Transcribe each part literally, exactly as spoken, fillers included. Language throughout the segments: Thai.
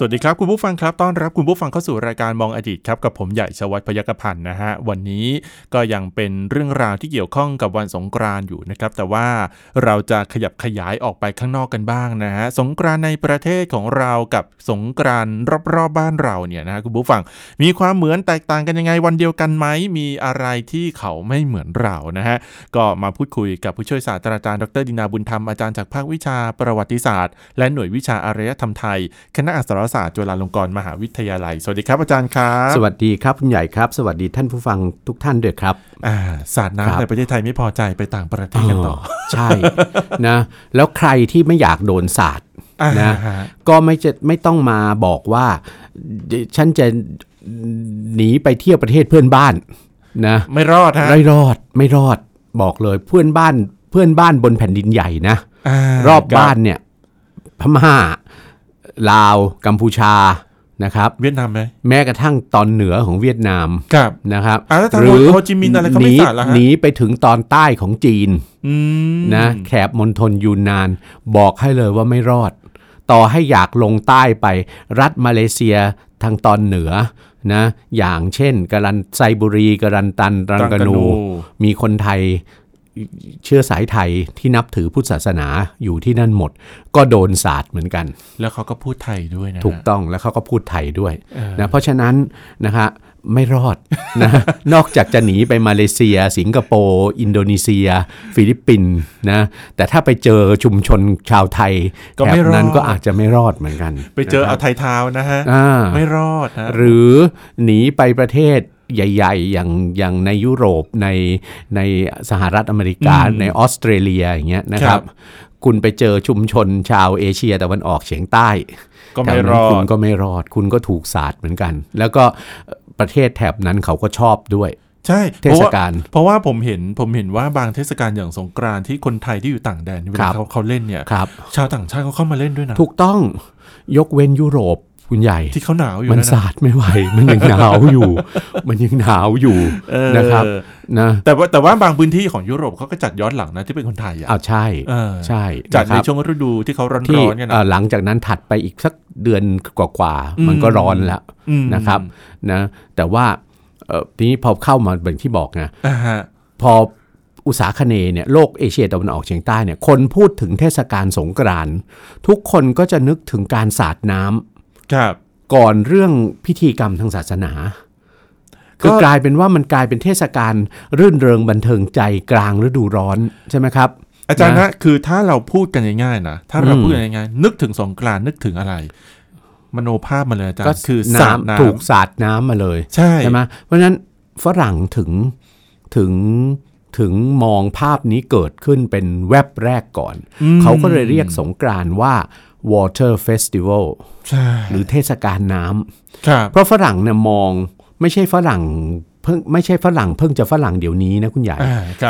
สวัสดีครับคุณผู้ฟังครับต้อนรับคุณผู้ฟังเข้าสู่รายการมองอดีตครับกับผมใหญ่ชวัฒน์พยัคฆพันธ์นะฮะวันนี้ก็ยังเป็นเรื่องราวที่เกี่ยวข้องกับวันสงกรานต์อยู่นะครับแต่ว่าเราจะขยับขยายออกไปข้างนอกกันบ้างนะฮะสงกรานต์ในประเทศของเรากับสงกรานต์รอบๆบ้านเราเนี่ยนะฮะคุณผู้ฟังมีความเหมือนแตกต่างกันยังไงวันเดียวกันไหมมีอะไรที่เขาไม่เหมือนเรานะฮะก็มาพูดคุยกับผู้ช่วยศาสตราจารย์ดร.ดินาบุญธรรมอาจารย์จากภาควิชาประวัติศาสตร์และหน่วยวิชาอารยธรรมไทยคณะอักษรศาสตร์จุฬาลงกรณ์มหาวิทยาลัยสวัสดีครับอาจารย์ครับสวัสดีครับคุณใหญ่ครับสวัสดีท่านผู้ฟังทุกท่านด้วยครับอ่าศาสตร์น้ำในประเทศไทยไม่พอใจไปต่างประเทศกันต่อใช่นะแล้วใครที่ไม่อยากโดนศาสตร์นะก็ไม่จะไม่ต้องมาบอกว่าฉันจะหนีไปเที่ยวประเทศเพื่อนบ้านนะไม่รอดฮะไม่รอดไม่รอดบอกเลยเพื่อนบ้านเพื่อนบ้านบนแผ่นดินใหญ่นะรอบบ้านเนี่ยพม่าลาวกัมพูชานะครับเวียดนามไหมแม้กระทั่งตอนเหนือของเวียดนามนะครับหรือหนีหนีไปถึงตอนใต้ของจีนนะแถบมณฑลยูนนานบอกให้เลยว่าไม่รอดต่อให้อยากลงใต้ไปรัฐมาเลเซียทางตอนเหนือนะอย่างเช่นกรันไซบุรีกรันตันรังกานูมีคนไทยเชื้อสายไทยที่นับถือพุทธศาสนาอยู่ที่นั่นหมดก็โดนศาสตร์เหมือนกันแล้วเขาก็พูดไทยด้วยนะถูกต้องแล้วเขาก็พูดไทยด้วยนะเพราะฉะนั้นนะฮะไม่รอดนะ นอกจากจะหนีไปมาเลเซียสิงคโปร์อินโดนีเซียฟิลิปปินส์นะแต่ถ้าไปเจอชุมชนชาวไทยแบบนั้นก็อาจจะไม่รอดเหมือนกันไปเจอเอาไทยทาวนะฮะไม่รอดหรือหนีไปประเทศใหญ่ๆอย่างอย่างในยุโรปในในสหรัฐอเมริกาในออสเตรเลียอย่างเงี้ยนะครับคุณไปเจอชุมชนชาวเอเชียตะวันออกเฉียงใต้ก็ไม่รอดคุณก็ไม่รอดคุณก็ถูกศาสตร์เหมือนกันแล้วก็ประเทศแถบนั้นเขาก็ชอบด้วยใช่เทศกาลเพราะว่าผมเห็นผมเห็นว่าบางเทศกาลอย่างสงกรานต์ที่คนไทยที่อยู่ต่างแดนเวลาเขาเขาเล่นเนี่ยชาวต่างชาติเขาเข้ามาเล่นด้วยนะถูกต้องยกเว้นยุโรปคุณใหญ่ที่เขาหนาวอยู่มันสาดไม่ไหวมันยังหนาวอยู่ มันยังหนาวอยู่นะครับนะแต่ว่าแต่ว่าบางพื้นที่ของยุโรปเขาก็จัดย้อนหลังนะที่เป็นคนไทยอ่ะอ้าวใช่ใช่จัดในช่วงฤดูที่เขาร้อนๆกันนะหลังจากนั้นถัดไปอีกสักเดือนกว่าๆมันก็ร้อนแล้วนะครับนะแต่ว่าทีนี้พอเข้ามาอย่างที่บอกนะพออุษาคเนย์เนี่ยโลกเอเชียตะวันออกเฉียงใต้เนี่ยคนพูดถึงเทศกาลสงกรานต์ทุกคนก็จะนึกถึงการสาดน้ำก่อนเรื่องพิธีกรรมทางศาสนาก็กลายเป็นว่ามันกลายเป็นเทศกาลรื่นเริงบันเทิงใจกลางฤดูร้อนใช่ไหมครับอาจารย์นะคือถ้าเราพูดกันง่ายๆนะถ้าเราพูดกันง่ายๆนึกถึงสงกรานต์นึกถึงอะไรมโนภาพมาเลยอาจารย์ก็คือสาดน้ำถูกสาดน้ำมาเลยใช่ไหมเพราะนั้นฝรั่งถึงถึงถึงมองภาพนี้เกิดขึ้นเป็นแวบแรกก่อนเขาก็เลยเรียกสงกรานต์ว่าWater Festival หรือเทศกาลน้ำเพราะฝรั่งเนี่ยมองไม่ใช่ฝรั่งเพิ่งไม่ใช่ฝรั่งเพิ่งจะฝรั่งเดี๋ยวนี้นะคุณใหญ่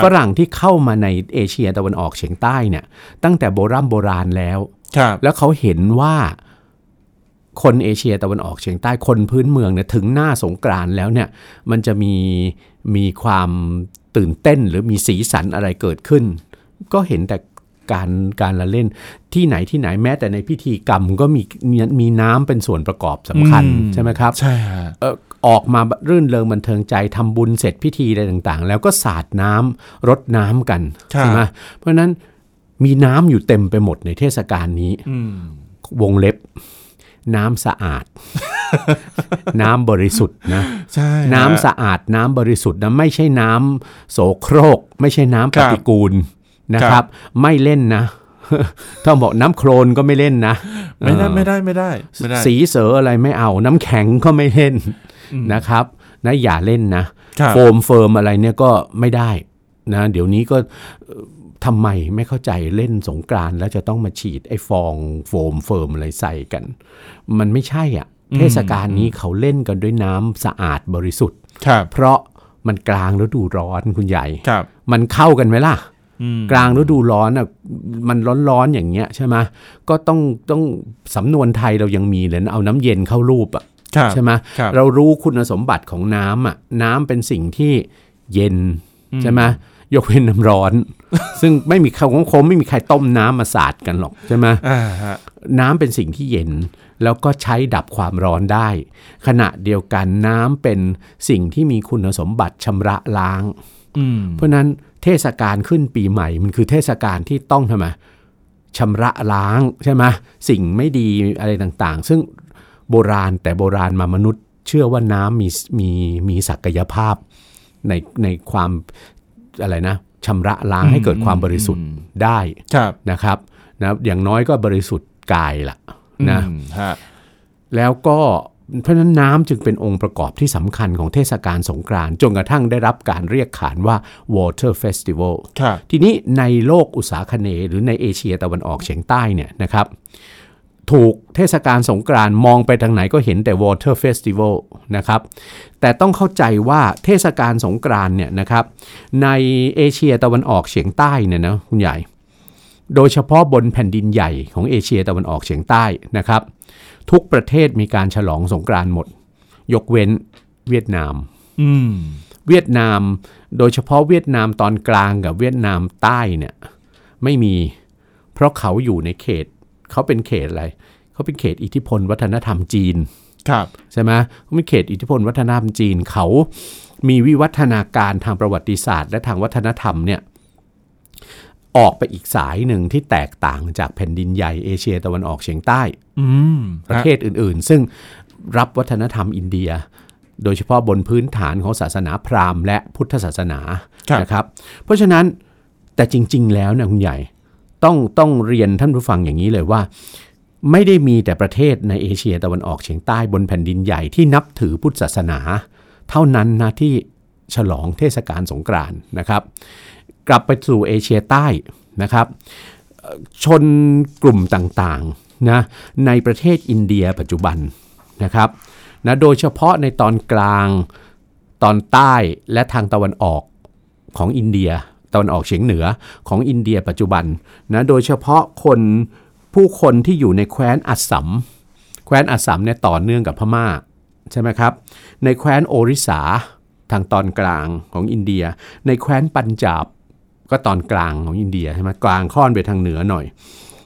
ฝรั่งที่เข้ามาในเอเชียตะวันออกเฉียงใต้เนี่ยตั้งแต่โบราณโบราณแล้วแล้วเขาเห็นว่าคนเอเชียตะวันออกเฉียงใต้คนพื้นเมืองเนี่ยถึงหน้าสงกรานต์แล้วเนี่ยมันจะมีมีความตื่นเต้นหรือมีสีสันอะไรเกิดขึ้นก็เห็นแต่การการละเล่นที่ไหนที่ไหนแม้แต่ในพิธีกรรมก็มีมีน้ำเป็นส่วนประกอบสำคัญใช่ไหมครับใช่ฮะออกมารื่นเริงบันเทิงใจทำบุญเสร็จพิธีอะไรต่างๆแล้วก็สาดน้ำรดน้ำกันใช่ไหมเพราะนั้นมีน้ำอยู่เต็มไปหมดในเทศกาลนี้วงเล็บน้ำสะอาด น้ำบริสุทธิ์นะน้ำสะอาดน้ำบริสุทธิ์นะไม่ใช่น้ำโสโครกไม่ใช่น้ำปฏิกูลนะครับไม่เล่นนะต้องบอกน้ำโคลนก็ไม่เล่นนะไม่ได้ไม่ได้ไม่ได้สีเสออะไรไม่เอาน้ำแข็งก็ไม่เล่นนะครับนะอย่าเล่นนะโฟมเฟิร์มอะไรเนี่ยก็ไม่ได้นะเดี๋ยวนี้ก็ทำไมไม่เข้าใจเล่นสงกรานต์แล้วจะต้องมาฉีดไอ้ฟองโฟมเฟิร์มอะไรใส่กันมันไม่ใช่อ่ะเทศกาลนี้เขาเล่นกันด้วยน้ำสะอาดบริสุทธิ์เพราะ มันกลางฤดูร้อนคุณใหญ่มันเข้ากันไหมล่ะกลางฤดูร้อนอ่ะมันร้อนๆอย่างเงี้ยใช่ไหมก็ต้องต้องสำนวนไทยเรายังมีเลยนะเอาน้ำเย็นเข้ารูปอ่ะใช่ไหมเรารู้คุณสมบัติของน้ำอ่ะน้ำเป็นสิ่งที่เย็นใช่ไหมยกเว้นน้ำร้อน ซึ่งไม่มีเขาคงไม่มีใครต้มน้ำมาสาดกันหรอกใช่ไหม น้ำเป็นสิ่งที่เย็นแล้วก็ใช้ดับความร้อนได้ขณะเดียวกันน้ำเป็นสิ่งที่มีคุณสมบัติชำระล้างเพราะนั้นเทศกาลขึ้นปีใหม่มันคือเทศกาลที่ต้องทำไมชำระล้างใช่ไหมสิ่งไม่ดีอะไรต่างๆซึ่งโบราณแต่โบราณมามนุษย์เชื่อว่าน้ำมีมีมีศักยภาพในในความอะไรนะชำระล้างให้เกิดความบริสุทธิ์ได้นะครับนะอย่างน้อยก็บริสุทธิ์กายล่ะนะแล้วก็เพราะนั้นน้ำจึงเป็นองค์ประกอบที่สำคัญของเทศกาลสงกรานต์จนกระทั่งได้รับการเรียกขานว่า Water Festival ทีนี้ในโลกอุษาคเนย์หรือในเอเชียตะวันออกเฉียงใต้เนี่ยนะครับถูกเทศกาลสงกรานต์มองไปทางไหนก็เห็นแต่ Water Festival นะครับแต่ต้องเข้าใจว่าเทศกาลสงกรานต์เนี่ยนะครับในเอเชียตะวันออกเฉียงใต้เนี่ยนะคุณใหญ่โดยเฉพาะบนแผ่นดินใหญ่ของเอเชียตะวันออกเฉียงใต้นะครับทุกประเทศมีการฉลองสงกรานต์หมดยกเว้นเวียดนามอืมเวียดนามโดยเฉพาะเวียดนามตอนกลางกับเวียดนามใต้เนี่ยไม่มีเพราะเขาอยู่ในเขตเขาเป็นเขตอะไรเขาเป็นเขตอิทธิพลวัฒนธรรมจีนครับใช่ไหมเขาเป็นเขตอิทธิพลวัฒนธรรมจีนเขามีวิวัฒนาการทางประวัติศาสตร์และทางวัฒนธรรมเนี่ยออกไปอีกสายหนึ่งที่แตกต่างจากแผ่นดินใหญ่เอเชียตะวันออกเฉียงใต้ประเทศอื่นๆซึ่งรับวัฒนธรรมอินเดียโดยเฉพาะบนพื้นฐานของศาสนาพราหมณ์และพุทธศาสนานะครับเพราะฉะนั้นแต่จริงๆแล้วนะคุณใหญ่ต้องต้องเรียนท่านผู้ฟังอย่างนี้เลยว่าไม่ได้มีแต่ประเทศในเอเชียตะวันออกเฉียงใต้บนแผ่นดินใหญ่ที่นับถือพุทธศาสนาเท่านั้นนะที่ฉลองเทศกาลสงกรานต์นะครับกลับไปสู่เอเชียใต้นะครับชนกลุ่มต่างๆนะในประเทศอินเดียปัจจุบันนะครับนะโดยเฉพาะในตอนกลางตอนใต้และทางตะวันออกของอินเดียตะวันออกเฉียงเหนือของอินเดียปัจจุบันนะโดยเฉพาะคนผู้คนที่อยู่ในแคว้นอัสสัมแคว้นอัสสัมเนี่ยต่อเนื่องกับพม่าใช่ไหมครับในแคว้นโอริสาทางตอนกลางของอินเดียในแคว้นปัญจาบก็ตอนกลางของอินเดียใช่ไหมกลางค่อนไปทางเหนือหน่อย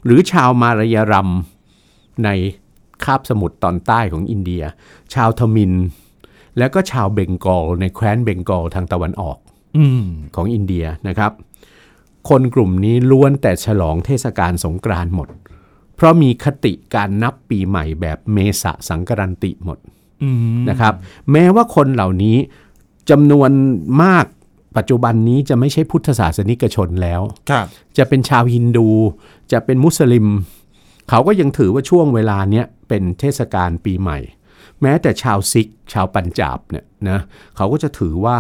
หรือชาวมาลายาลัมในคาบสมุทรตอนใต้ของอินเดียชาวทมิฬแล้วก็ชาวเบงกอลในแคว้นเบงกอลทางตะวันออกของอินเดียนะครับคนกลุ่มนี้ล้วนแต่ฉลองเทศกาลสงกรานต์หมดเพราะมีคติการนับปีใหม่แบบเมษะสังกรันติหมดนะครับแม้ว่าคนเหล่านี้จำนวนมากปัจจุบันนี้จะไม่ใช่พุทธศาสนิกชนแล้วจะเป็นชาวฮินดูจะเป็นมุสลิมเขาก็ยังถือว่าช่วงเวลาเนี้ยเป็นเทศกาลปีใหม่แม้แต่ชาวซิกชาวปัญจาบเนี่ยนะเขาก็จะถือว่า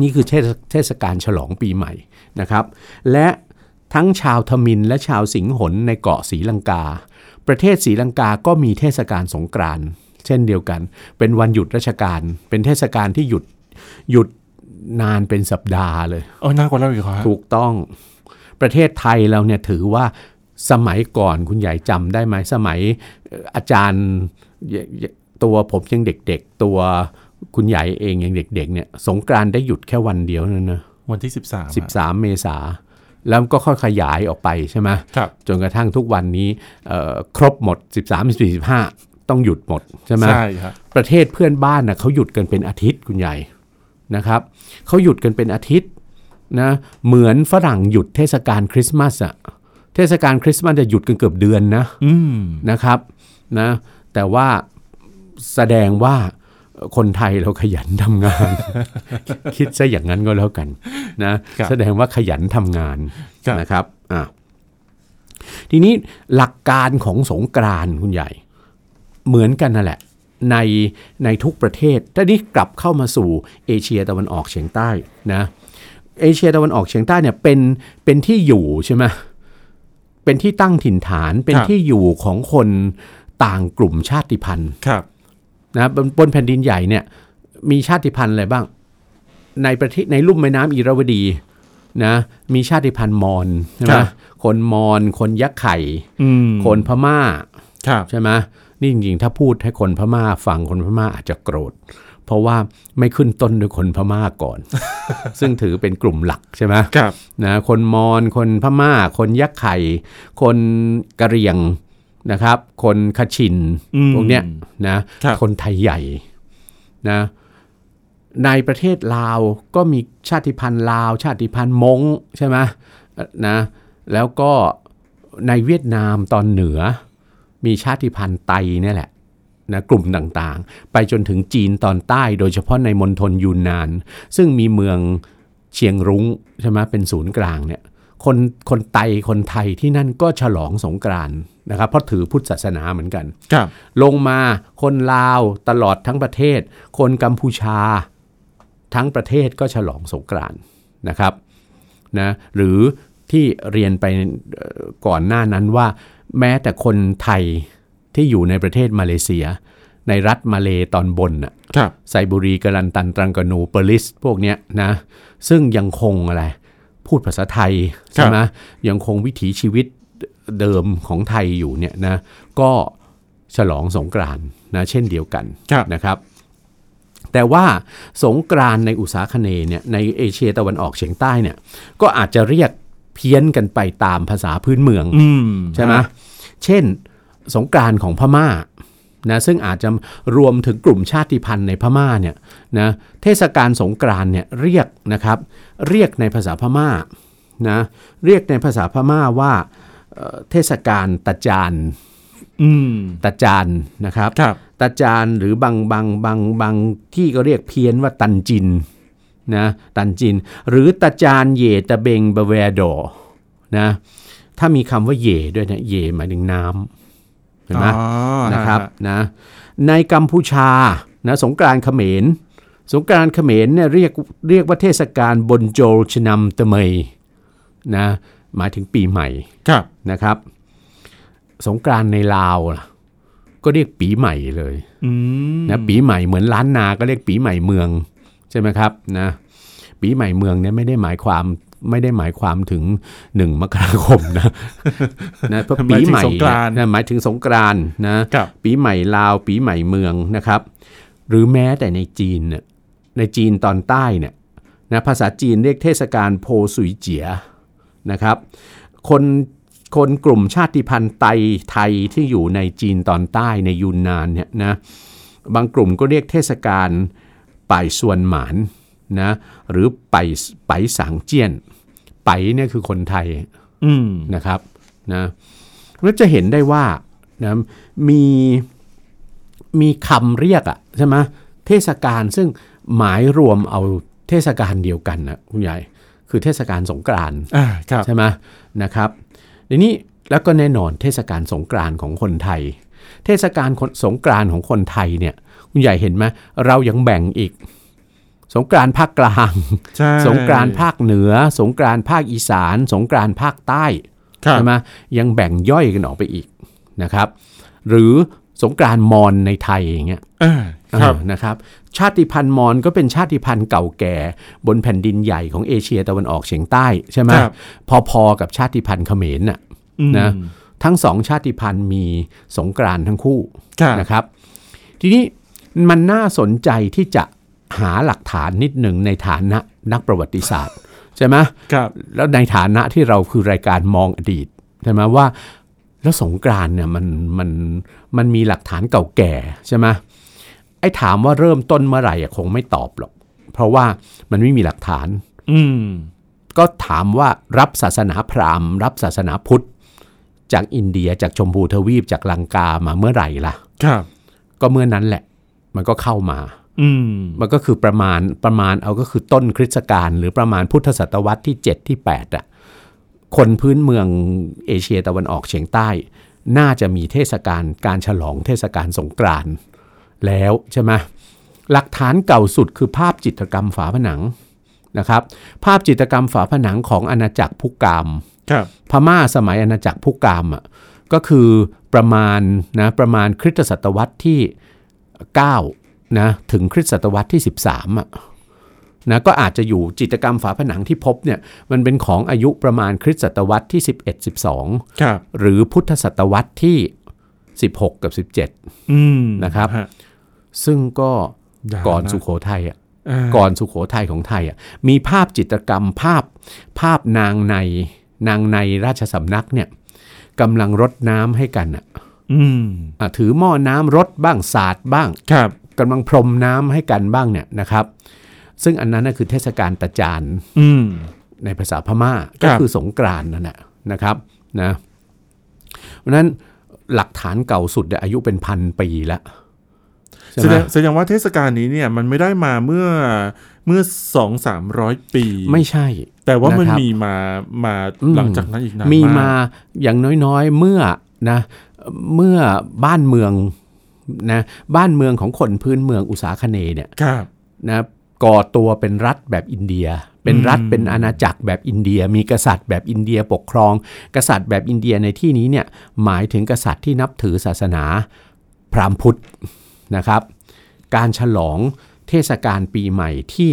นี่คือเทศกาลฉลองปีใหม่นะครับและทั้งชาวทมิฬและชาวสิงหลในเกาะศรีลังกาประเทศศรีลังกาก็มีเทศกาลสงกรานต์เช่นเดียวกันเป็นวันหยุดราชการเป็นเทศกาลที่หยุดหยุดนานเป็นสัปดาห์เลยโอ้ยนานกว่าเราอีกครับถูกต้องประเทศไทยเราเนี่ยถือว่าสมัยก่อนคุณใหญ่จำได้ไหมสมัยอาจารย์ตัวผมยังเด็กๆตัวคุณใหญ่เองยังเด็กๆเนี่ยสงกรานต์ได้หยุดแค่วันเดียวนั่นนะวันที่สิบสาม สิบสามเมษายนแล้วก็ค่อยขยายออกไปใช่ไหมครับจนกระทั่งทุกวันนี้ครบหมดสิบสาม สิบสี่ สิบห้าต้องหยุดหมดใช่ไหมใช่ครับประเทศเพื่อนบ้านนะเขาหยุดกันเป็นอาทิตย์คุณใหญ่นะครับเขาหยุดกันเป็นอาทิตย์นะเหมือนฝรั่งหยุดเทศกาลคริสต์มาสอะเทศกาลคริสต์มาสจะหยุดกันเกือบเดือนนะนะครับนะแต่ว่าแสดงว่าคนไทยเราขยันทำงาน คิดซะอย่างนั้นก็แล้วกันนะ แสดงว่าขยันทำงาน นะครับอ่ะทีนี้หลักการของสงกรานต์คุณใหญ่เหมือนกันนั่นแหละในในทุกประเทศแต่นี้กลับเข้ามาสู่เอเชียตะวันออกเฉียงใต้นะเอเชียตะวันออกเฉียงใต้เนี่ยเป็นเป็นที่อยู่ใช่ไหมเป็นที่ตั้งถิ่นฐานเป็นที่อยู่ของคนต่างกลุ่มชาติพันธุ์นะบนแผ่นดินใหญ่เนี่ยมีชาติพันธุ์อะไรบ้าง ในประเทศในลุ่มแม่น้ำอิระวดีนะมีชาติพันธุ์มอญใช่ไหมคนมอญคนยักษ์ไข่คนพม่าใช่ไหมนี่จริงๆถ้าพูดให้คนพม่าฟังคนพม่าอาจจะโกรธเพราะว่าไม่ขึ้นต้นด้วยคนพม่าก่อน ซึ่งถือเป็นกลุ่มหลักใช่ไหมครับนะคนมอญคนพม่าคนยักษ์ไข่คนกะเหรี่ยงนะครับคนคชินพวกเนี้ยนะคนไทยใหญ่นะในประเทศลาวก็มีชาติพันธุ์ลาวชาติพันธุ์ม้งใช่ไหมนะแล้วก็ในเวียดนามตอนเหนือมีชาติพันธุ์ไตนี่แหละนะกลุ่มต่างๆไปจนถึงจีนตอนใต้โดยเฉพาะในมณฑลยูนนานซึ่งมีเมืองเชียงรุ้งใช่ไหมเป็นศูนย์กลางเนี่ยคนคนไตคนไทยที่นั่นก็ฉลองสงกรานต์นะครับเพราะถือพุทธศาสนาเหมือนกันลงมาคนลาวตลอดทั้งประเทศคนกัมพูชาทั้งประเทศก็ฉลองสงกรานต์นะครับนะหรือที่เรียนไปก่อนหน้านั้นว่าแม้แต่คนไทยที่อยู่ในประเทศมาเลเซียในรัฐมาเลตอนบนน่ะไซบุรีกะลันตันตรังกานูเปอร์ลิสพวกเนี้ยนะซึ่งยังคงอะไรพูดภาษาไทยใช่ไหมยังคงวิถีชีวิตเดิมของไทยอยู่เนี่ยนะก็ฉลองสงกรานต์นะเช่นเดียวกันนะครับแต่ว่าสงกรานต์ในอุษาคเนย์เนี่ยในเอเชียตะวันออกเฉียงใต้เนี่ยก็อาจจะเรียกเพี้ยนกันไปตามภาษาพื้นเมืองใช่ไหมเช่นสงกรานต์ของพม่านะซึ่งอาจจะรวมถึงกลุ่มชาติพันธุ์ในพม่าเนี่ยนะเทศกาลสงกรานต์เนี่ยเรียกนะครับเรียกในภาษาพม่านะเรียกในภาษาพม่าว่าเทศกาลตะจานตะจานนะครับตะจานหรือบางบางบางบางที่ก็เรียกเพี้ยนว่าตันจินนะตันจินหรือตะจานเยตะเบงบะเวดอนะถ้ามีคำว่าเยด้วยนะเยหมายถึงน้ำเห็นไหมนะครับนะในกัมพูชานะสงกรานต์เขมรสงกรานต์เขมรเนี่ยเรียกเรียกว่าเทศกาลบนโจลชนำตะเมยนะหมายถึงปีใหม่นะครับสงกรานต์ในลาวก็เรียกปีใหม่เลยนะปีใหม่เหมือนล้านนาก็เรียกปีใหม่เมืองใช่ไหมครับนะปีใหม่เมืองเนี่ยไม่ได้หมายความไม่ได้หมายความถึงหนึ่งมกราคมนะนะเพราะปีใหม่นะหมายถึงสงกรานต์นะปีใหม่ลาวปีใหม่เมืองนะครับหรือแม้แต่ในจีนเนี่ยในจีนตอนใต้เนี่ยนะภาษาจีนเรียกเทศกาลโพสุยเจี๋ยนะครับคนคนกลุ่มชาติพันธุ์ไตไทยที่อยู่ในจีนตอนใต้ในยูนนานเนี่ยนะบางกลุ่มก็เรียกเทศกาลป่ายส่วนหมานนะหรือป่ายป่ายสังเจียนป่ายเนี่ยคือคนไทยนะครับนะเราจะเห็นได้ว่านะมีมีคำเรียกอะใช่ไหมเทศกาลซึ่งหมายรวมเอาเทศกาลเดียวกันนะคุณใหญ่คือเทศกาลสงกรานต์ใช่ไหมนะครับทีนี้แล้วก็แน่นอนเทศกาลสงกรานต์ของคนไทยเทศกาลสงกรานต์ของคนไทยเนี่ยคุณใหญ่เห็นไหมเรายังแบ่งอีกสงกรานต์ภาคกลางสงกรานต์ภาคเหนือสงกรานต์ภาคอีสานสงกรานต์ภาคใต้ใช่ไหมยังแบ่งย่อยกันออกไปอีกนะครับหรือสงกรานต์มอญในไทยอย่างเงี้ยนะครับชาติพันธุ์มอญก็เป็นชาติพันธุ์เก่าแก่บนแผ่นดินใหญ่ของเอเชียตะวันออกเฉียงใต้ใช่ไหมพอๆกับชาติพันธุ์เขมรน่ะนะทั้งสองชาติพันธุ์มีสงกรานต์ทั้งคู่นะครับทีนี้มันน่าสนใจที่จะหาหลักฐานนิดหนึ่งในฐานะนักประวัติศาสตร์ใช่ไหมแล้วในฐานะที่เราคือรายการมองอดีตใช่ไหมว่าแล้วสงกรานต์เนี่ยมันมันมันมีหลักฐานเก่าแก่ใช่ไหมไอ้ถามว่าเริ่มต้นเมื่อไหร่คงไม่ตอบหรอกเพราะว่ามันไม่มีหลักฐานก็ถามว่ารับศาสนาพราหมณ์รับศาสนาพุทธจากอินเดียจากชมพูทวีปจากลังกามาเมื่อไหร่ล่ะก็เมื่อนั้นแหละมันก็เข้ามา ม, มันก็คือประมาณประมาณเอาก็คือต้นคริสตกาลหรือประมาณพุทธศตวรรษที่เจ็ดที่แปดอ่ะคนพื้นเมืองเอเชียตะวันออกเฉียงใต้น่าจะมีเทศกาลการฉลองเทศกาลสงกรานต์แล้วใช่ไหมหลักฐานเก่าสุดคือภาพจิตรกรรมฝาผนังนะครับภาพจิตรกรรมฝาผนังของอาณาจักรพุกามพม่าสมัยอาณาจักรพุกามอ่ะก็คือประมาณนะประมาณคริสตศตวรรษที่เก้านะถึงคริสตศตวรรษที่สิบสามอ่ะ นะก็อาจจะอยู่จิตรกรรมฝาผนังที่พบเนี่ยมันเป็นของอายุประมาณคริสต์ศตวรรษที่สิบเอ็ด สิบสองครับหรือพุทธศตวรรษที่สิบหกกับสิบเจ็ดอืมนะครับซึ่งก็ก่อนสุโขทัยอ่ะก่อนสุโขทัยของไทยอ่ะมีภาพจิตรกรรมภาพภาพนางในนางในราชสำนักเนี่ยกำลังรดน้ำให้กันอ่ะถือหม้อน้ำรดบ้างสาดบ้างกำลังพรมน้ำให้กันบ้างเนี่ยนะครับซึ่งอันนั้นคือเทศกาลตะจานในภาษาพม่าก็คือสงกรานต์นั่นแหละนะครับนะเพราะนั้นหลักฐานเก่าสุดอายุเป็นพันปีแล้วแสดงแสดงว่าเทศกาลนี้เนี่ยมันไม่ได้มาเมื่อเมื่อ สองถึงสามร้อย ปีไม่ใช่แต่ว่ามันมีมามาหลังจากนั้นอีกนานมากมีมาอย่างน้อยๆเมื่อนะเมื่อบ้านเมืองนะบ้านเมืองของคนพื้นเมืองอุษาคเนย์เนี่ยนะก่อตัวเป็นรัฐแบบอินเดียเป็นรัฐเป็นอาณาจักรแบบอินเดียมีกษัตริย์แบบอินเดียปกครองกษัตริย์แบบอินเดียในที่นี้เนี่ยหมายถึงกษัตริย์ที่นับถือศาสนาพราหมณ์พุทธนะครับการฉลองเทศกาลปีใหม่ที่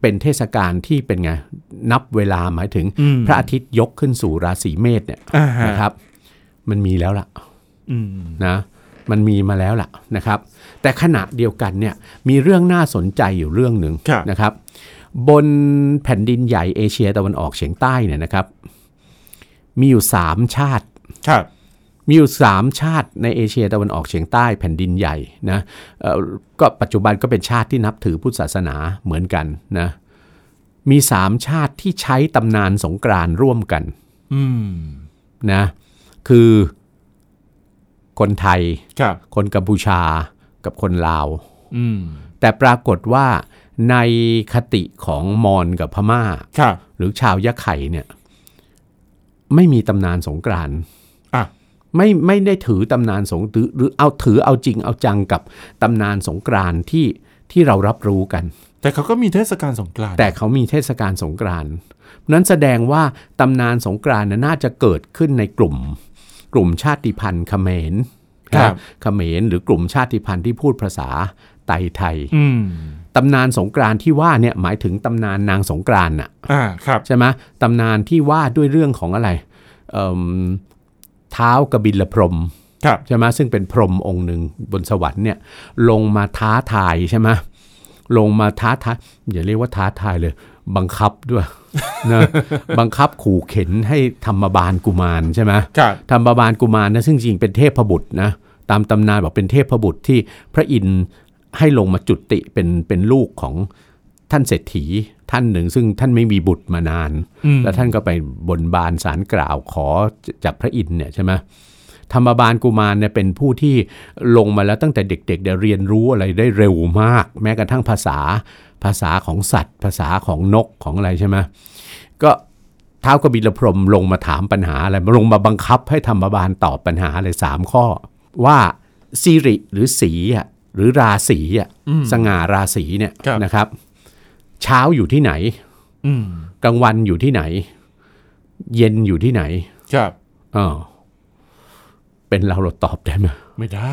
เป็นเทศกาลที่เป็นไงนับเวลาหมายถึงพระอาทิตย์ยกขึ้นสู่ราศีเมษเนี่ยนะครับมันมีแล้วล่ะนะมันมีมาแล้วล่ะนะครับแต่ขณะเดียวกันเนี่ยมีเรื่องน่าสนใจอยู่เรื่องหนึ่งนะครับบนแผ่นดินใหญ่เอเชียตะวันออกเฉียงใต้เนี่ยนะครับมีอยู่สามชาติมีอยู่สามชาติในเอเชียตะวันออกเฉียงใต้แผ่นดินใหญ่นะก็ปัจจุบันก็เป็นชาติที่นับถือพุทธศาสนาเหมือนกันนะมีสามชาติที่ใช้ตำนานสงกรานต์ร่วมกันนะคือคนไทย ค, คนกัมพูชากับคนลาวแต่ปรากฏว่าในคติของมอญกับพม่าหรือชาวยะไข่เนี่ยไม่มีตำนานสงกรานต์ไม่ไม่ได้ถือตำนานสงกรานต์หรือเอาถือเอาจริงเอาจังกับตำนานสงกรานต์ที่ที่เรารับรู้กันแต่เขาก็มีเทศกาลสงกรานต์แต่เขามีเทศกาลสงกรานต์นั้นแสดงว่าตำนานสงกรานต์น่าจะเกิดขึ้นในกลุ่มกลุ่มชาติพันธุ์เขมรครับเขมรหรือกลุ่มชาติพันธุ์ที่พูดภาษาไตไทยตำนานสงกรานต์ที่ว่าเนี่ยหมายถึงตำนานนางสงกรานต์น่ะใช่ไหมตำนานที่ว่าด้วยเรื่องของอะไรเท้ากบิลพรหมใช่ไหมซึ่งเป็นพรหมองค์หนึ่งบนสวรรค์เนี่ยลงมาท้าทายใช่ไหมลงมาท้าทายอย่าเรียกว่าท้าทายเลยบังคับด้วยนะบังคับขู่เข็นให้ธรรมบาลกุมารใช่ไหมธรรมบาลกุมารนะซึ่งจริงเป็นเทพบุตรนะตามตำนานบอกเป็นเทพบุตรที่พระอินทร์ให้ลงมาจุติเป็นเป็นลูกของท่านเศรษฐีท่านหนึ่งซึ่งท่านไม่มีบุตรมานานแล้วท่านก็ไปบนบานสารกล่าวขอจากพระอินทร์เนี่ยใช่ไหมธรรมบาลกุมารเนี่ยเป็นผู้ที่ลงมาแล้วตั้งแต่เด็กๆ เ, เรียนรู้อะไรได้เร็วมากแม้กระทั่งภาษาภาษาของสัตว์ภาษาของนกของอะไรใช่ไหมก็ท้าวกบิลพรหมลงมาถามปัญหาอะไรลงมาบังคับให้ธรรมบาลตอบปัญหาอะไรสามข้อว่าสิริหรือสีอ่ะหรือราศีอ่ะสง่าราศีเนี่ยนะครับเช้าอยู่ที่ไหนกลางวันอยู่ที่ไหนเย็นอยู่ที่ไหนครับอ๋อเป็นเราเราตอบได้ไหมไม่ได้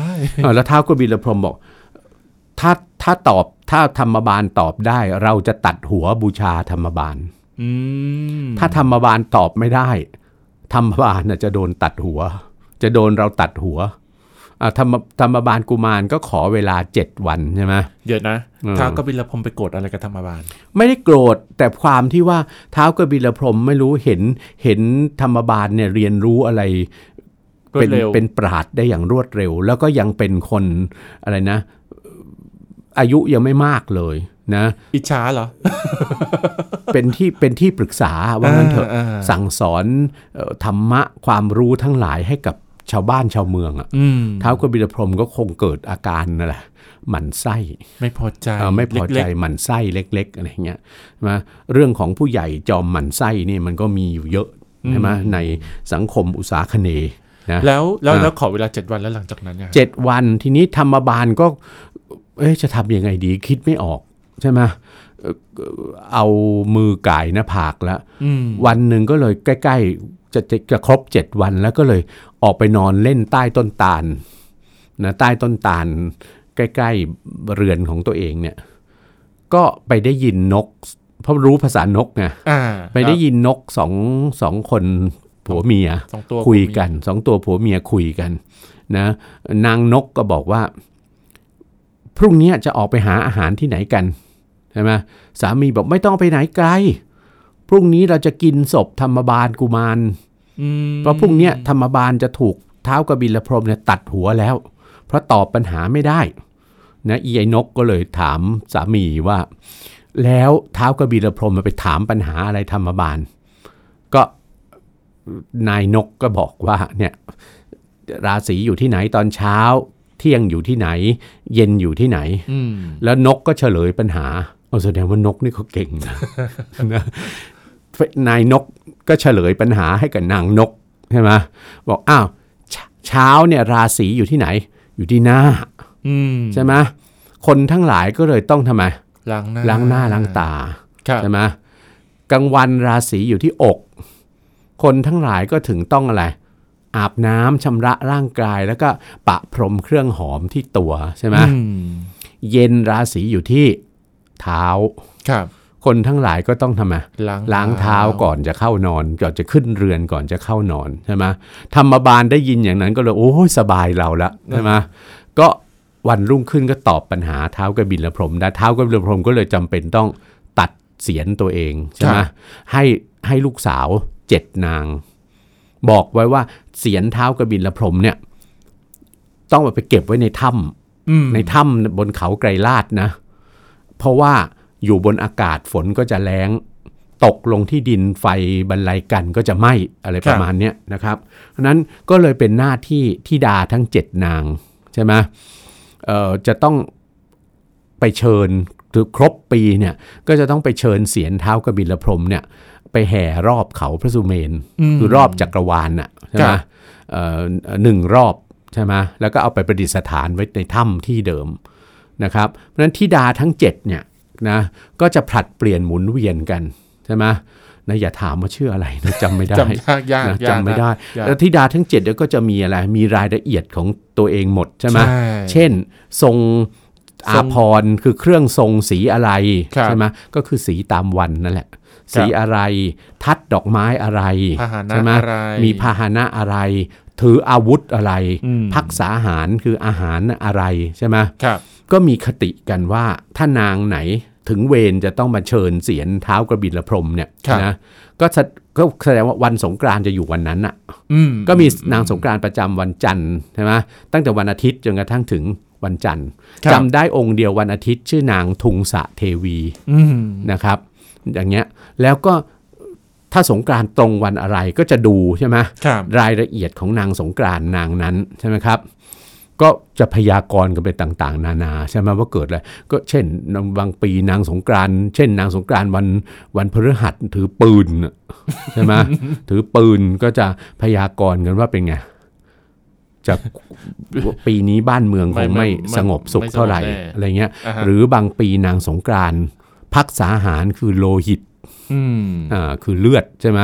แล้วท้าวกบิลพรหมบอกถ้าถ้าตอบถ้าธรรมบาลตอบได้เราจะตัดหัวบูชาธรรมบาลถ้าธรรมบาลตอบไม่ได้ธรรมบาลจะโดนตัดหัวจะโดนเราตัดหัวธรรมธรรมบาลกุมารก็ขอเวลาเจ็ดวันใช่ไหมเยอะนะท้าวกบิลพรหมไปโกรธอะไรกับธรรมบาลไม่ได้โกรธแต่ความที่ว่าท้าวกบิลพรหมไม่รู้เห็นเห็นธรรมบาลเนี่ยเรียนรู้อะไรเป็นเป็นปราชญ์ได้อย่างรวดเร็วแล้วก็ยังเป็นคนอะไรนะอายุยังไม่มากเลยนะอิจฉาเหรอ เป็นที่เป็นที่ปรึกษาว่างั้นเถอะสั่งสอนธรรมะความรู้ทั้งหลายให้กับชาวบ้านชาวเมืองอ่ะท้าวกบิลพรหมก็คงเกิดอาการนั่นแหละหมั่นไส้ไม่พอใจไม่พอใจหมั่นไส้เล็กๆอะไรเงี้ยมาเรื่องของผู้ใหญ่จอมหมั่นไส้นี่มันก็มีอยู่เยอะใช่ไหมในสังคมอุษาคเนย์นะแล้วแล้วแล้วขอเวลาเจ็ดวันแล้วหลังจากนั้นไงเจ็ดวันทีนี้ธรรมบาลก็เอ๊ะจะทำยังไงดีคิดไม่ออกใช่ไหมเอามือก่ายหน้าผากแล้ววันหนึ่งก็เลยใกล้ๆจะจะครบเจ็ดวันแล้วก็เลยออกไปนอนเล่นใต้ต้นตาลนะใต้ต้นตาลใกล้ๆเรือนของตัวเองเนี่ย ก็ไปได้ยินนกเพราะรู้ภาษานกไงไปได้ยินนกสองสองคนผัวเมียคุยกันสองตัวผัวเมียคุยกันนะนางนกก็บอกว่าพรุ่งนี้จะออกไปหาอาหารที่ไหนกันใช่ไหมสามีบอกไม่ต้องไปไหนไกลพรุ่งนี้เราจะกินศพธรรมบาลกุมารเพราะพรุ่งนี้ธรรมบาลจะถูกท้าวกบิลพรหมเนี่ยตัดหัวแล้วเพราะตอบปัญหาไม่ได้นะอีไอ้นกก็เลยถามสามีว่าแล้วท้าวกบิลพรหมไปถามปัญหาอะไรธรรมบาลก็นายนกก็บอกว่าเนี่ยราศีอยู่ที่ไหนตอนเช้าเที่ยงอยู่ที่ไหนเย็นอยู่ที่ไหนแล้วนกก็เฉลยปัญหาแสดงว่านกนี่เขาเก่งนะนายนกก็เฉลยปัญหาให้กับนางนกใช่ไหมบอกอ้าวเช้าเนี่ยราศีอยู่ที่ไหนอยู่ที่หน้าใช่ไหมคนทั้งหลายก็เลยต้องทำไมล้างหน้าล้างหน้าล้างตาใช่ไหมกลางวันราศีอยู่ที่อกคนทั้งหลายก็ถึงต้องอะไรอาบน้ำชำระร่างกายแล้วก็ปะพรมเครื่องหอมที่ตัวใช่ไหมเย็นราศีอยู่ที่เท้าครับคนทั้งหลายก็ต้องทำไมล้างเท้าก่อนจะเข้านอนก่อนจะขึ้นเรือนก่อนจะเข้านอนใช่ไหมธรรมบาลได้ยินอย่างนั้นก็เลยโอ้สบายเราละใช่ไหมก็วันรุ่งขึ้นก็ตอบปัญหาเท้ากบิลพรหมนะเท้ากบิลพรหมก็เลยจำเป็นต้องตัดเสียรตัวเองใช่ไหมให้ให้ลูกสาวเจ็ดนางบอกไว้ว่าเสียรเท้ากบิลพรหมเนี่ยต้องไปเก็บไว้ในถ้ำในถ้ำบนเขาไกรลาศนะเพราะว่าอยู่บนอากาศฝนก็จะแล้งตกลงที่ดินไฟบรรลัยกันก็จะไหม้อะไรประมาณนี้นะครับเพราะนั้นก็เลยเป็นหน้าที่ธิดาทั้งเจ็ดนางใช่ไหมเอ่อจะต้องไปเชิญคือครบปีเนี่ยก็จะต้องไปเชิญเสียรเท้ากบิลพรหมเนี่ยไปแห่รอบเขาพระสุเมนคือรอบจักรวาลน่ะใช่ไหมเอ่อหนึ่งรอบใช่ไหมแล้วก็เอาไปประดิษฐานไว้ในถ้ำที่เดิมนะครับเพราะฉะนั้นธิดาทั้งเจ็ดเนี่ยนะก็จะผลัดเปลี่ยนหมุนเวียนกันใช่ไหมนะอย่าถามว่าชื่ออะไรนะจำไม่ได้ จำยากยากนะจำไม่ได้แล้วธิดาทั้งเจ็ดเดี๋ยวก็จะมีอะไรมีรายละเอียดของตัวเองหมดใช่ไหมเช่นทรงอาภรณ์คือเครื่องทรงสีอะไรใช่ไหมก็คือสีตามวันนั่นแหละสีอะไรทัดดอกไม้อะไรใช่ไหมมีพาหนะอะไรถืออาวุธอะไรภักษาหารคืออาหารอะไรใช่ไหมก็มีคติกันว่าถ้านางไหนถึงเวรจะต้องมาเชิญเสียรเท้ากบิลพรหมเนี่ยนะก็ก็แสดงว่าวันสงกรานต์จะอยู่วันนั้นอ่ะก็มีนางสงกรานต์ประจำวันจันทร์ใช่ไหมตั้งแต่วันอาทิตย์จนกระทั่งถึงวันจันทร์จำได้องค์เดียววันอาทิตย์ชื่อนางทุงสะเทวีนะครับอย่างเงี้ยแล้วก็ถ้าสงกรานต์ตรงวันอะไรก็จะดูใช่ไหมรายละเอียดของนางสงกรานต์นางนั้นใช่ไหมครับก็จะพยากรณ์กันไปต่างๆนานาใช่ไหมว่าเกิดอะไรก็เช่นบางปีนางสงกรานต์เช่นนางสงกรานต์วันวันพฤหัสถือปืนใช่ไหม ถือปืนก็จะพยากรณ์กันว่าเป็นไงจะปีนี้บ้านเมืองคงไม่สงบสุขเท่าไหร่อะไรเงี้ยหรือบางปีนางสงกรานต์ภักษาหารคือโลหิตอ่าคือเลือดใช่ไหม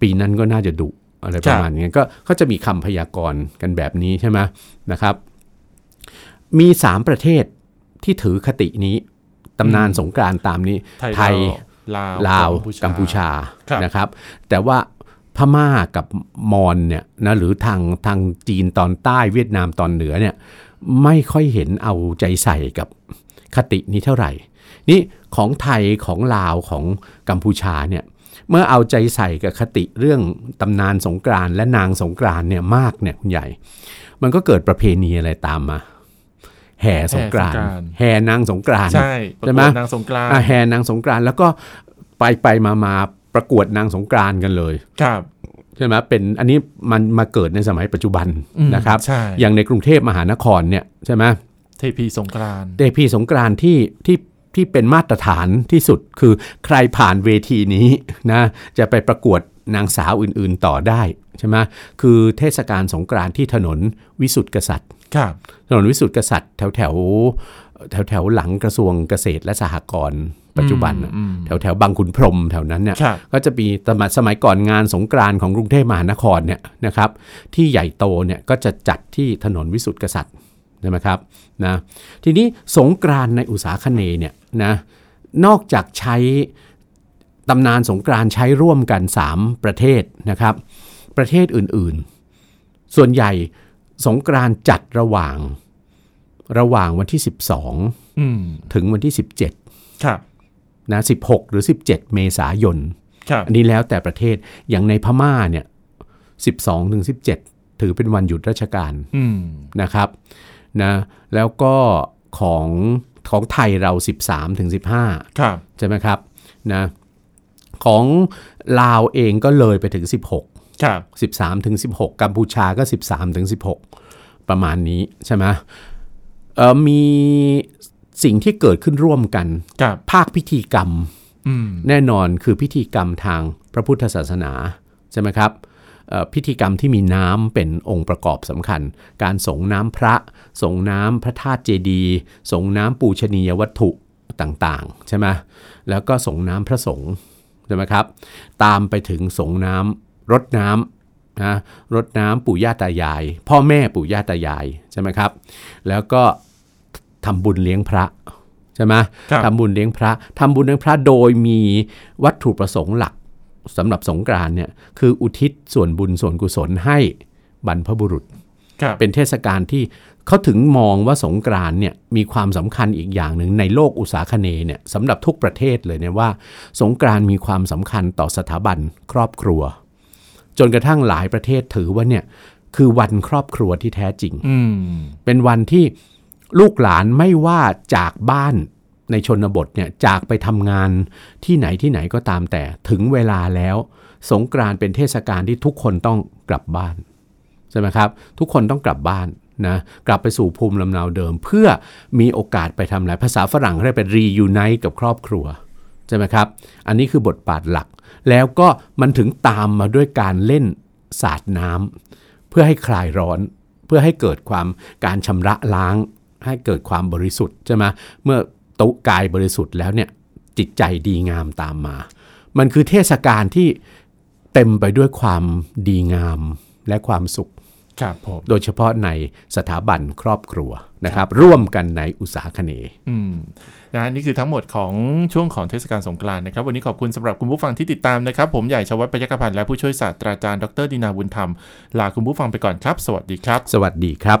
ปีนั้นก็น่าจะดุอะไรประมาณนี้ก็เขาจะมีคำพยากรณ์กันแบบนี้ใช่ไหมนะครับมีสามประเทศที่ถือคตินี้ตำนานสงกรานต์ตามนี้ไทยลาวกัมพูชานะครับแต่ว่าพม่ากับมอญเนี่ยนะหรือทางทางจีนตอนใต้เวียดนามตอนเหนือเนี่ยไม่ค่อยเห็นเอาใจใส่กับคตินี้เท่าไหร่นี่ของไทยของลาวของกัมพูชาเนี่ยเมื่อเอาใจใส่กับคติเรื่องตำนานสงกรานต์และนางสงกรานต์เนี่ยมากเนี่ยคุณใหญ่มันก็เกิดประเพณีอะไรตามมาแห่สงกรานต์แห่นางสงกรานต์ใช่ใช่มั้ยนางสงกรานต์แห่นางสงกรานต์แล้วก็ไปไปมาๆประกวดนางสงกรานต์กันเลยครับใช่มั้ยเป็นอันนี้มันมาเกิดในสมัยปัจจุบันนะครับอย่างในกรุงเทพมหานครเนี่ยใช่มั้ยเทพีสงกรานต์เทพีสงกรานต์ที่ที่ที่เป็นมาตรฐานที่สุดคือใครผ่านเวทีนี้นะจะไปประกวดนางสาวอื่นๆต่อได้ใช่ไหมคือเทศกาลสงกรานต์ที่ถนนวิสุทธิกษัตริย์ครับถนนวิสุทธิกษัตริย์แถวแถวแถวแถวหลังกระทรวงเกษตรและสหกรณ์ปัจจุบันแถวแถวบางขุนพรหมแถวนั้นเนี่ยก็จะมีสมัยก่อนงานสงกรานต์ของกรุงเทพมหานครเนี่ยนะครับที่ใหญ่โตเนี่ยก็จะจัดที่ถนนวิสุทธิกษัตริย์ ใช่ไหมครับนะทีนี้สงกรานต์ในอุษาคเนย์เนี่ยนะนอกจากใช้ตำนานสงกรานต์ใช้ร่วมกันสามประเทศนะครับประเทศอื่นๆส่วนใหญ่สงกรานต์จัดระหว่างระหว่างวันที่สิบสองอืมถึงวันที่สิบเจ็ดครับนะสิบหกหรือสิบเจ็ดเมษายนอันนี้แล้วแต่ประเทศอย่างในพม่าเนี่ยสิบสองถึงสิบเจ็ดถือเป็นวันหยุดราชการนะครับนะแล้วก็ของของไทยเราสิบสามถึงสิบห้าครับใช่ไหมครับนะของลาวเองก็เลยไปถึงสิบหกครับสิบสามถึงสิบหกกัมพูชาก็สิบสามถึงสิบหกประมาณนี้ใช่ไหมเอ่อมีสิ่งที่เกิดขึ้นร่วมกันภาคพิธีกรรมแน่นอนคือพิธีกรรมทางพระพุทธศาสนาใช่ไหมครับพิธีกรรมที่มีน้ำเป็นองค์ประกอบสำคัญการส่งน้ำพระส่งน้ำพระธาตุเจดีย์ส่งน้ำปูชนียวัตถุต่างๆใช่ไหมแล้วก็ส่งน้ำพระสงฆ์ใช่ไหมครับตามไปถึงส่งน้ำรดน้ำนะรดน้ำปู่ย่าตายายพ่อแม่ปู่ย่าตายายใช่ไหมครับแล้วก็ทำบุญเลี้ยงพระใช่ไหมทำบุญเลี้ยงพระทำบุญเลี้ยงพระโดยมีวัตถุประสงค์หลักสำหรับสงกรานต์เนี่ยคืออุทิศส่วนบุญส่วนกุศลให้บรรพบุรุษเป็นเทศกาลที่เขาถึงมองว่าสงกรานต์เนี่ยมีความสำคัญอีกอย่างหนึ่งในโลกอุษาคเนย์เนี่ยสำหรับทุกประเทศเลยเนี่ยว่าสงกรานต์มีความสำคัญต่อสถาบันครอบครัวจนกระทั่งหลายประเทศถือว่าเนี่ยคือวันครอบครัวที่แท้จริงเป็นวันที่ลูกหลานไม่ว่าจากบ้านในชนบทเนี่ยจากไปทำงานที่ไหนที่ไหนก็ตามแต่ถึงเวลาแล้วสงกรานต์เป็นเทศกาลที่ทุกคนต้องกลับบ้านใช่ไหมครับทุกคนต้องกลับบ้านนะกลับไปสู่ภูมิลำเนาเดิมเพื่อมีโอกาสไปทำอะไรภาษาฝรั่งเรียกเป็น reunite กับครอบครัวใช่ไหมครับอันนี้คือบทบาทหลักแล้วก็มันถึงตามมาด้วยการเล่นสาดน้ำเพื่อให้คลายร้อนเพื่อให้เกิดความการชำระล้างให้เกิดความบริสุทธิ์ใช่ไหมเมื่อตัวกายบริสุทธิ์แล้วเนี่ยจิตใจดีงามตามมามันคือเทศกาลที่เต็มไปด้วยความดีงามและความสุขครับผมโดยเฉพาะในสถาบันครอบครัวนะครับร่วมกันในอุษาคเนย์นะนี่คือทั้งหมดของช่วงของเทศกาลสงกรานต์นะครับวันนี้ขอบคุณสำหรับคุณผู้ฟังที่ติดตามนะครับผมใหญ่ชวัฒน์ปัญญกพันธ์และผู้ช่วยศาสตราจารย์ดร.ดินาบุญธรรมลาคุณผู้ฟังไปก่อนครับสวัสดีครับสวัสดีครับ